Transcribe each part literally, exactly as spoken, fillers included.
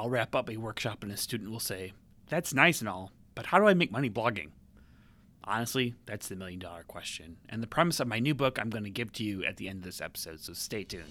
I'll wrap up a workshop and a student will say, that's nice and all, but how do I make money blogging? Honestly, that's the million dollar question, and the premise of my new book I'm going to give to you at the end of this episode, so stay tuned.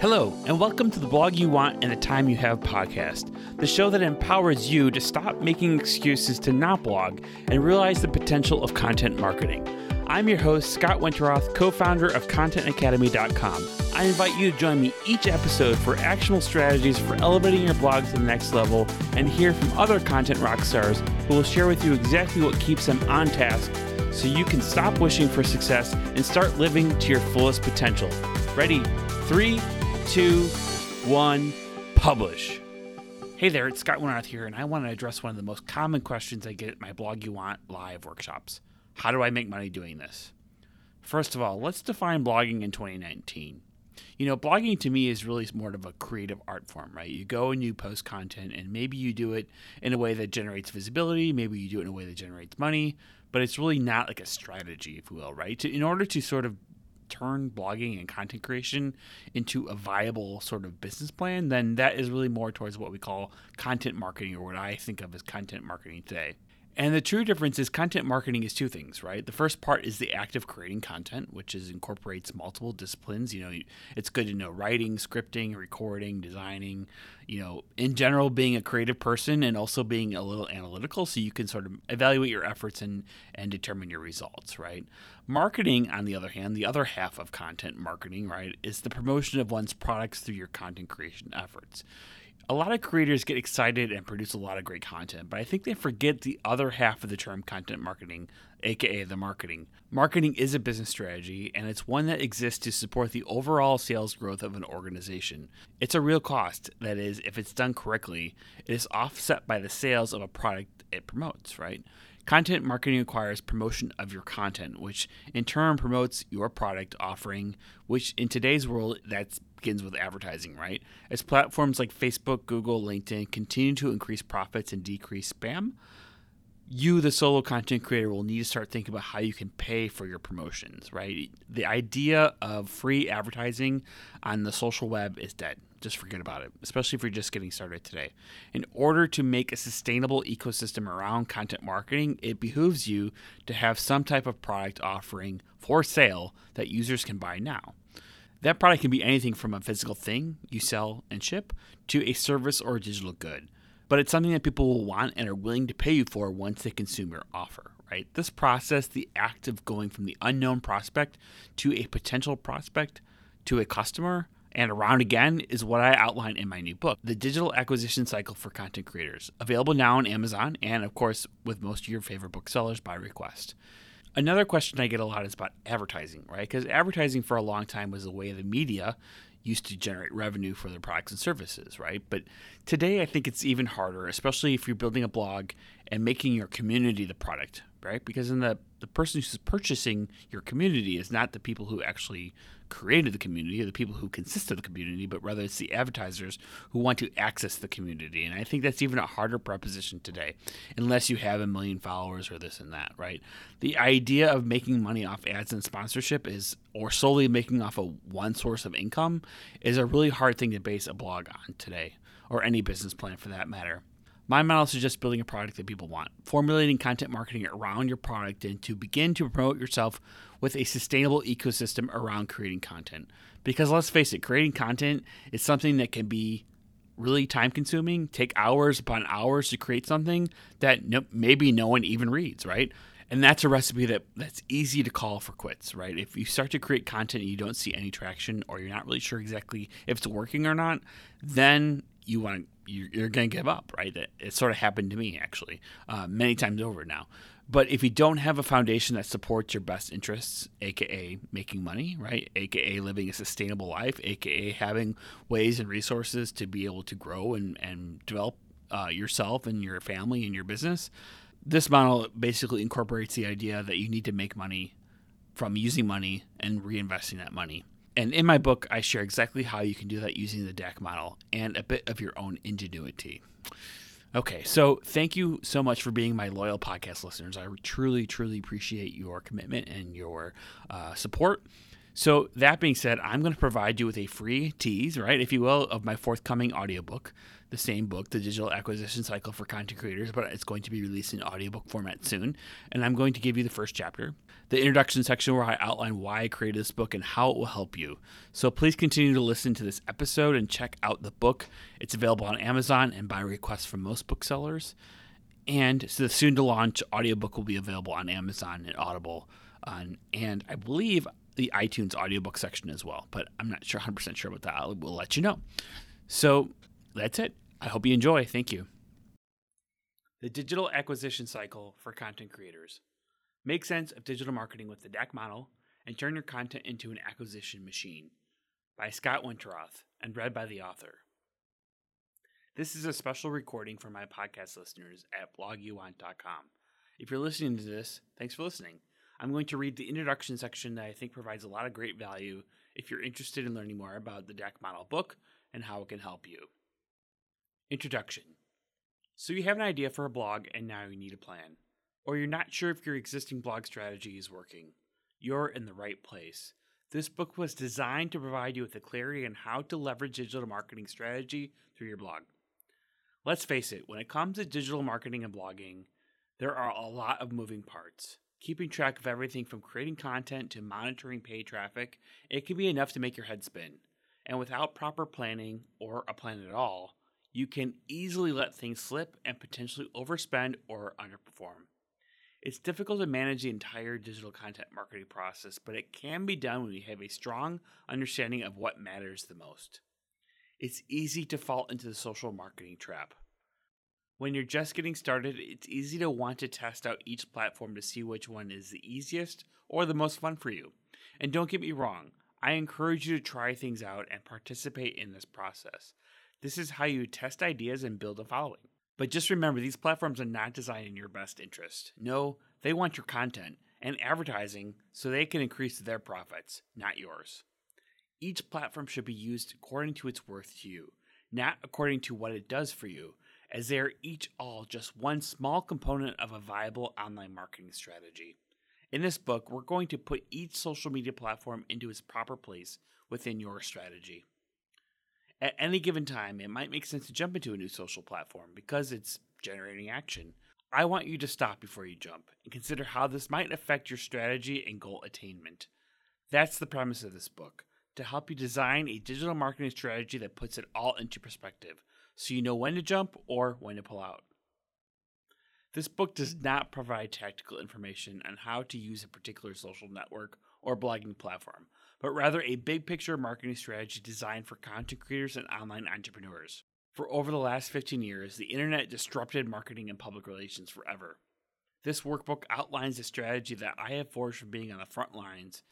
Hello, and welcome to the Blog You Want and the Time You Have podcast, the show that empowers you to stop making excuses to not blog and realize the potential of content marketing. I'm your host, Scott Winteroth, co-founder of content academy dot com. I invite you to join me each episode for actionable strategies for elevating your blog to the next level and hear from other content rock stars who will share with you exactly what keeps them on task so you can stop wishing for success and start living to your fullest potential. Ready? Three, two, one, publish. Hey there, it's Scott Winteroth here, and I want to address one of the most common questions I get at my Blog You Want live workshops. How do I make money doing this? First of all, let's define blogging in twenty nineteen. You know, blogging to me is really more of a creative art form, right? You go and you post content, and maybe you do it in a way that generates visibility. Maybe you do it in a way that generates money, but it's really not like a strategy, if you will, right? In order to sort of turn blogging and content creation into a viable sort of business plan, then that is really more towards what we call content marketing, or what I think of as content marketing today. And the true difference is content marketing is two things, right? The first part is the act of creating content, which is incorporates multiple disciplines. You know, it's good to know writing, scripting, recording, designing, you know, in general, being a creative person and also being a little analytical so you can sort of evaluate your efforts and, and determine your results, right? Marketing, on the other hand, the other half of content marketing, right, is the promotion of one's products through your content creation efforts. A lot of creators get excited and produce a lot of great content, but I think they forget the other half of the term content marketing, aka the marketing. Marketing is a business strategy, and it's one that exists to support the overall sales growth of an organization. It's a real cost, that is, if it's done correctly, it is offset by the sales of a product it promotes, right? Content marketing requires promotion of your content, which in turn promotes your product offering, which in today's world, that begins with advertising, right? As platforms like Facebook, Google, LinkedIn continue to increase profits and decrease spam, you, the solo content creator, will need to start thinking about how you can pay for your promotions, right? The idea of free advertising on the social web is dead. Just forget about it, especially if you're just getting started today. In order to make a sustainable ecosystem around content marketing, it behooves you to have some type of product offering for sale that users can buy now. That product can be anything from a physical thing you sell and ship to a service or a digital good, but it's something that people will want and are willing to pay you for once they consume your offer, right? This process, the act of going from the unknown prospect to a potential prospect to a customer, and around again, is what I outline in my new book, The Digital Acquisition Cycle for Content Creators, available now on Amazon and, of course, with most of your favorite booksellers by request. Another question I get a lot is about advertising, right? Because advertising for a long time was the way the media used to generate revenue for their products and services, right? But today, I think it's even harder, especially if you're building a blog and making your community the product, right? Because in the the person who's purchasing your community is not the people who actually created the community or the people who consist of the community, but rather it's the advertisers who want to access the community. And I think that's even a harder proposition today, unless you have a million followers or this and that, right? The idea of making money off ads and sponsorship is, or solely making off of one source of income, is a really hard thing to base a blog on today, or any business plan for that matter. My model suggests building a product that people want, formulating content marketing around your product, and to begin to promote yourself with a sustainable ecosystem around creating content. Because let's face it, creating content is something that can be really time-consuming, take hours upon hours to create something that no, maybe no one even reads, right? And that's a recipe that, that's easy to call for quits, right? If you start to create content and you don't see any traction, or you're not really sure exactly if it's working or not, then you want to you're going to give up, right? It sort of happened to me, actually, uh, many times over now. But if you don't have a foundation that supports your best interests, aka making money, right, aka living a sustainable life, aka having ways and resources to be able to grow and, and develop uh, yourself and your family and your business, this model basically incorporates the idea that you need to make money from using money and reinvesting that money. And in my book, I share exactly how you can do that using the D A C model and a bit of your own ingenuity. Okay, so thank you so much for being my loyal podcast listeners. I truly, truly appreciate your commitment and your uh, support. So that being said, I'm going to provide you with a free tease, right, if you will, of my forthcoming audiobook, the same book, The Digital Acquisition Cycle for Content Creators, but it's going to be released in audiobook format soon. And I'm going to give you the first chapter, the introduction section where I outline why I created this book and how it will help you. So please continue to listen to this episode and check out the book. It's available on Amazon and by request from most booksellers. And so the soon-to-launch audiobook will be available on Amazon and Audible, on, and I believe the iTunes audiobook section as well, but I'm not sure, one hundred percent sure about that. We'll let you know. So that's it. I hope you enjoy. Thank you. The Digital Acquisition Cycle for Content Creators. Make sense of digital marketing with the D A C model and turn your content into an acquisition machine, by Scott Winteroth and read by the author. This is a special recording for my podcast listeners at blog you want dot com. If you're listening to this, thanks for listening. I'm going to read the introduction section that I think provides a lot of great value if you're interested in learning more about the D A C model book and how it can help you. Introduction. So you have an idea for a blog and now you need a plan, or you're not sure if your existing blog strategy is working. You're in the right place. This book was designed to provide you with the clarity on how to leverage digital marketing strategy through your blog. Let's face it, when it comes to digital marketing and blogging, there are a lot of moving parts. Keeping track of everything from creating content to monitoring paid traffic, it can be enough to make your head spin. And without proper planning or a plan at all, you can easily let things slip and potentially overspend or underperform. It's difficult to manage the entire digital content marketing process, but it can be done when you have a strong understanding of what matters the most. It's easy to fall into the social marketing trap. When you're just getting started, it's easy to want to test out each platform to see which one is the easiest or the most fun for you. And don't get me wrong, I encourage you to try things out and participate in this process. This is how you test ideas and build a following. But just remember, these platforms are not designed in your best interest. No, they want your content and advertising so they can increase their profits, not yours. Each platform should be used according to its worth to you, not according to what it does for you, as they are each all just one small component of a viable online marketing strategy. In this book, we're going to put each social media platform into its proper place within your strategy. At any given time, it might make sense to jump into a new social platform because it's generating action. I want you to stop before you jump and consider how this might affect your strategy and goal attainment. That's the premise of this book, to help you design a digital marketing strategy that puts it all into perspective, so you know when to jump or when to pull out. This book does not provide tactical information on how to use a particular social network or blogging platform, but rather a big picture marketing strategy designed for content creators and online entrepreneurs. For over the last fifteen years, the internet disrupted marketing and public relations forever. This workbook outlines a strategy that I have forged from being on the front lines.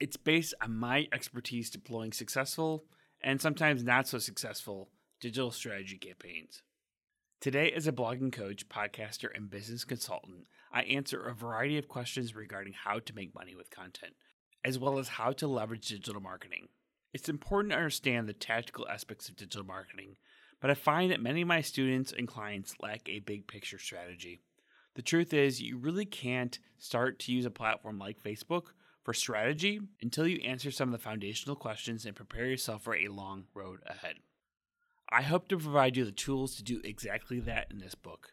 It's based on my expertise deploying successful, and sometimes not so successful, digital strategy campaigns. Today, as a blogging coach, podcaster, and business consultant, I answer a variety of questions regarding how to make money with content, as well as how to leverage digital marketing. It's important to understand the tactical aspects of digital marketing, but I find that many of my students and clients lack a big picture strategy. The truth is, you really can't start to use a platform like Facebook for strategy until you answer some of the foundational questions and prepare yourself for a long road ahead. I hope to provide you the tools to do exactly that in this book.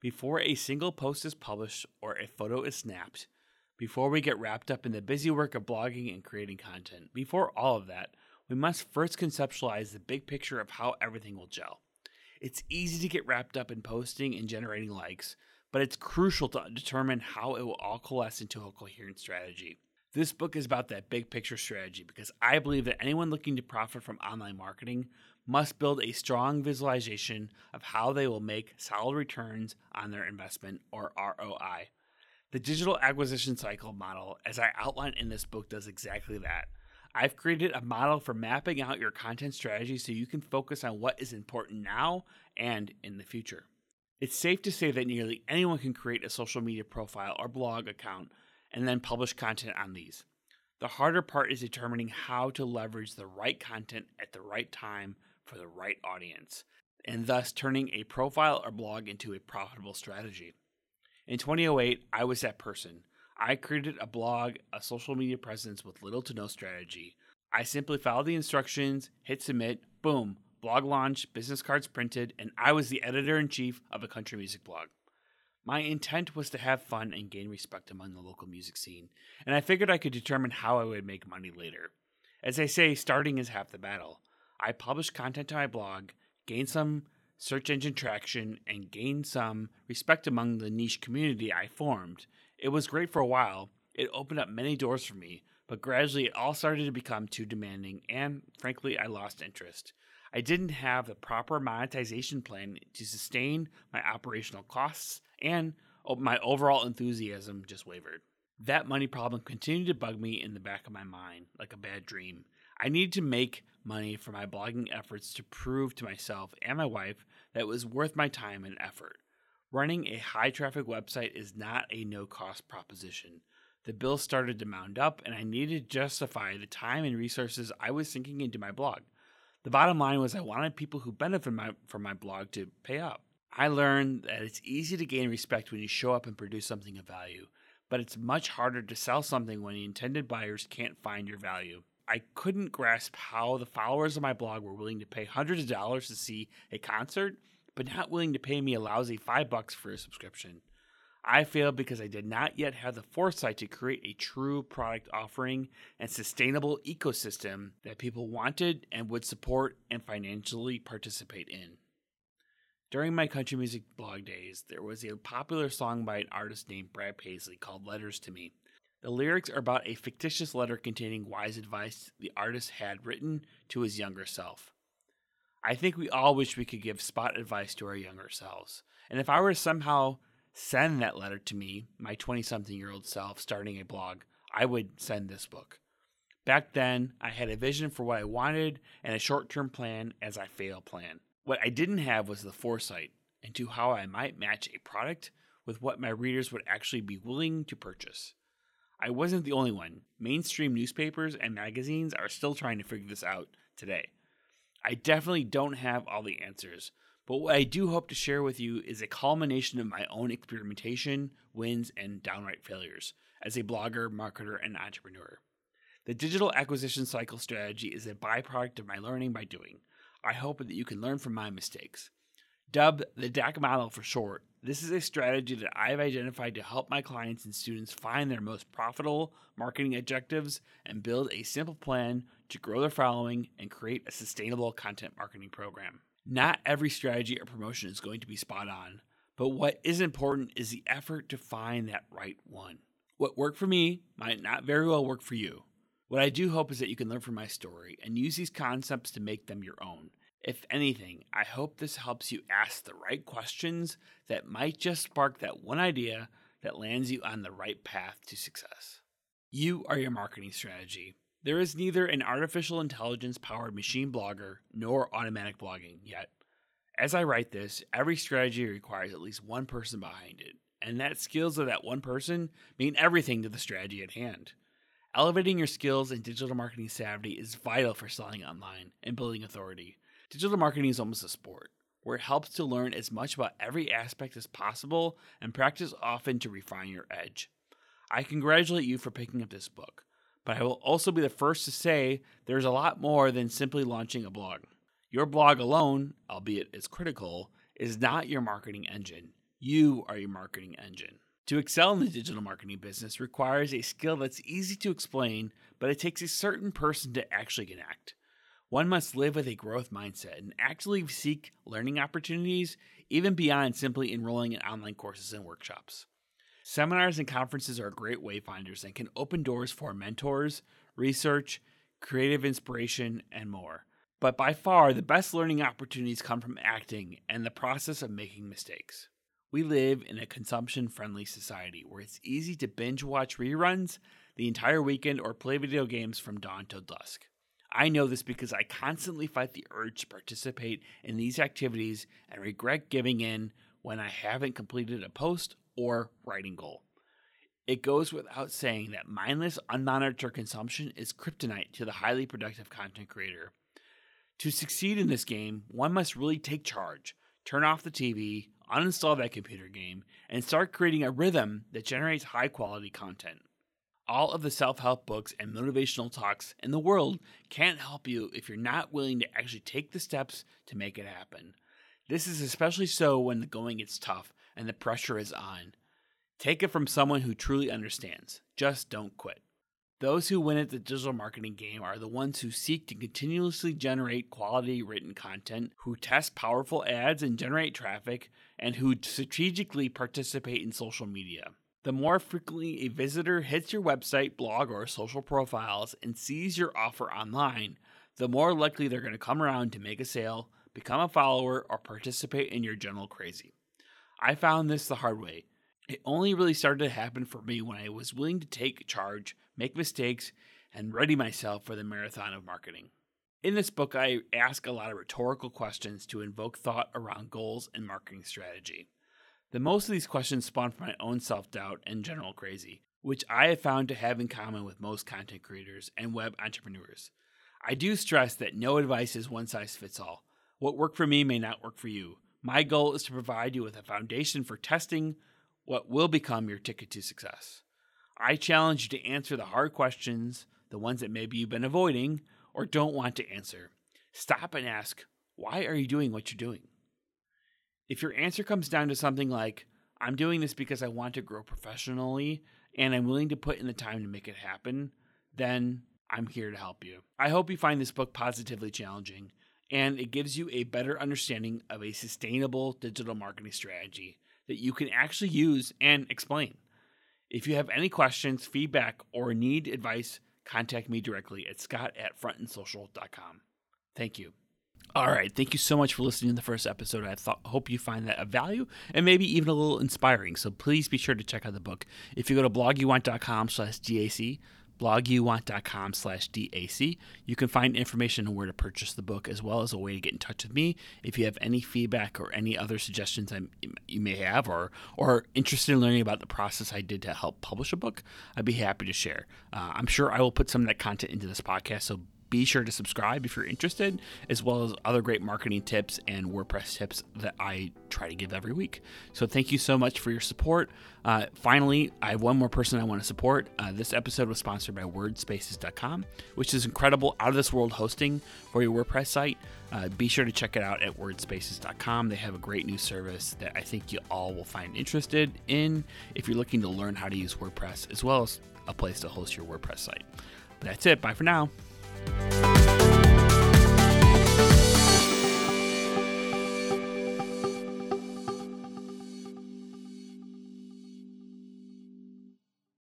Before a single post is published or a photo is snapped, before we get wrapped up in the busy work of blogging and creating content, before all of that, we must first conceptualize the big picture of how everything will gel. It's easy to get wrapped up in posting and generating likes, but it's crucial to determine how it will all coalesce into a coherent strategy. This book is about that big picture strategy because I believe that anyone looking to profit from online marketing must build a strong visualization of how they will make solid returns on their investment, or R O I. The digital acquisition cycle model, as I outline in this book, does exactly that. I've created a model for mapping out your content strategy so you can focus on what is important now and in the future. It's safe to say that nearly anyone can create a social media profile or blog account and then publish content on these. The harder part is determining how to leverage the right content at the right time for the right audience, and thus turning a profile or blog into a profitable strategy. In twenty oh eight, I was that person. I created a blog, a social media presence with little to no strategy. I simply followed the instructions, hit submit, boom, blog launched, business cards printed, and I was the editor-in-chief of a country music blog. My intent was to have fun and gain respect among the local music scene, and I figured I could determine how I would make money later. As they say, starting is half the battle. I published content to my blog, gained some search engine traction, and gained some respect among the niche community I formed. It was great for a while. It opened up many doors for me, but gradually it all started to become too demanding, and frankly, I lost interest. I didn't have the proper monetization plan to sustain my operational costs, and my overall enthusiasm just wavered. That money problem continued to bug me in the back of my mind like a bad dream. I needed to make money for my blogging efforts to prove to myself and my wife that it was worth my time and effort. Running a high-traffic website is not a no-cost proposition. The bills started to mound up, and I needed to justify the time and resources I was sinking into my blog. The bottom line was I wanted people who benefit my, from my blog to pay up. I learned that it's easy to gain respect when you show up and produce something of value, but it's much harder to sell something when the intended buyers can't find your value. I couldn't grasp how the followers of my blog were willing to pay hundreds of dollars to see a concert, but not willing to pay me a lousy five bucks for a subscription. I failed because I did not yet have the foresight to create a true product offering and sustainable ecosystem that people wanted and would support and financially participate in. During my country music blog days, there was a popular song by an artist named Brad Paisley called Letters to Me. The lyrics are about a fictitious letter containing wise advice the artist had written to his younger self. I think we all wish we could give spot advice to our younger selves. And if I were to somehow send that letter to me, my twenty-something-year-old self starting a blog, I would send this book. Back then, I had a vision for what I wanted and a short-term plan as I fail plan. What I didn't have was the foresight into how I might match a product with what my readers would actually be willing to purchase. I wasn't the only one. Mainstream newspapers and magazines are still trying to figure this out today. I definitely don't have all the answers, but what I do hope to share with you is a culmination of my own experimentation, wins, and downright failures as a blogger, marketer, and entrepreneur. The digital acquisition cycle strategy is a byproduct of my learning by doing. I hope that you can learn from my mistakes. Dubbed the D A C model for short, this is a strategy that I've identified to help my clients and students find their most profitable marketing objectives and build a simple plan to grow their following and create a sustainable content marketing program. Not every strategy or promotion is going to be spot on, but what is important is the effort to find that right one. What worked for me might not very well work for you. What I do hope is that you can learn from my story and use these concepts to make them your own. If anything, I hope this helps you ask the right questions that might just spark that one idea that lands you on the right path to success. You are your marketing strategy. There is neither an artificial intelligence-powered machine blogger nor automatic blogging yet. As I write this, every strategy requires at least one person behind it, and that skills of that one person mean everything to the strategy at hand. Elevating your skills in digital marketing savvy is vital for selling online and building authority. Digital marketing is almost a sport, where it helps to learn as much about every aspect as possible and practice often to refine your edge. I congratulate you for picking up this book, but I will also be the first to say there's a lot more than simply launching a blog. Your blog alone, albeit it's critical, is not your marketing engine. You are your marketing engine. To excel in the digital marketing business requires a skill that's easy to explain, but it takes a certain person to actually connect. One must live with a growth mindset and actively seek learning opportunities, even beyond simply enrolling in online courses and workshops. Seminars and conferences are great wayfinders and can open doors for mentors, research, creative inspiration, and more. But by far, the best learning opportunities come from acting and the process of making mistakes. We live in a consumption-friendly society where it's easy to binge-watch reruns the entire weekend or play video games from dawn till dusk. I know this because I constantly fight the urge to participate in these activities and regret giving in when I haven't completed a post or writing goal. It goes without saying that mindless, unmonitored consumption is kryptonite to the highly productive content creator. To succeed in this game, one must really take charge, turn off the T V, uninstall that computer game, and start creating a rhythm that generates high-quality content. All of the self-help books and motivational talks in the world can't help you if you're not willing to actually take the steps to make it happen. This is especially so when the going gets tough and the pressure is on. Take it from someone who truly understands. Just don't quit. Those who win at the digital marketing game are the ones who seek to continuously generate quality written content, who test powerful ads and generate traffic, and who strategically participate in social media. The more frequently a visitor hits your website, blog, or social profiles and sees your offer online, the more likely they're going to come around to make a sale, become a follower, or participate in your general crazy. I found this the hard way. It only really started to happen for me when I was willing to take charge, make mistakes, and ready myself for the marathon of marketing. In this book, I ask a lot of rhetorical questions to invoke thought around goals and marketing strategy. The most of these questions spawn from my own self-doubt and general crazy, which I have found to have in common with most content creators and web entrepreneurs. I do stress that no advice is one size fits all. What worked for me may not work for you. My goal is to provide you with a foundation for testing what will become your ticket to success. I challenge you to answer the hard questions, the ones that maybe you've been avoiding or don't want to answer. Stop and ask, why are you doing what you're doing? If your answer comes down to something like, I'm doing this because I want to grow professionally and I'm willing to put in the time to make it happen, then I'm here to help you. I hope you find this book positively challenging and it gives you a better understanding of a sustainable digital marketing strategy that you can actually use and explain. If you have any questions, feedback, or need advice, contact me directly at scott at front and social dot com. Thank you. All right. Thank you so much for listening to the first episode. I thought, hope you find that of value and maybe even a little inspiring. So please be sure to check out the book. If you go to blog you want dot com slash D A C, blog you want dot com slash D A C, you can find information on where to purchase the book as well as a way to get in touch with me. If you have any feedback or any other suggestions I, you may have or or interested in learning about the process I did to help publish a book, I'd be happy to share. Uh, I'm sure I will put some of that content into this podcast, so be sure to subscribe if you're interested, as well as other great marketing tips and WordPress tips that I try to give every week. So thank you so much for your support. Uh, finally, I have one more person I want to support. Uh, this episode was sponsored by word spaces dot com, which is incredible out-of-this-world hosting for your WordPress site. Uh, be sure to check it out at word spaces dot com. They have a great new service that I think you all will find interested in if you're looking to learn how to use WordPress, as well as a place to host your WordPress site. But that's it. Bye for now. Thank you.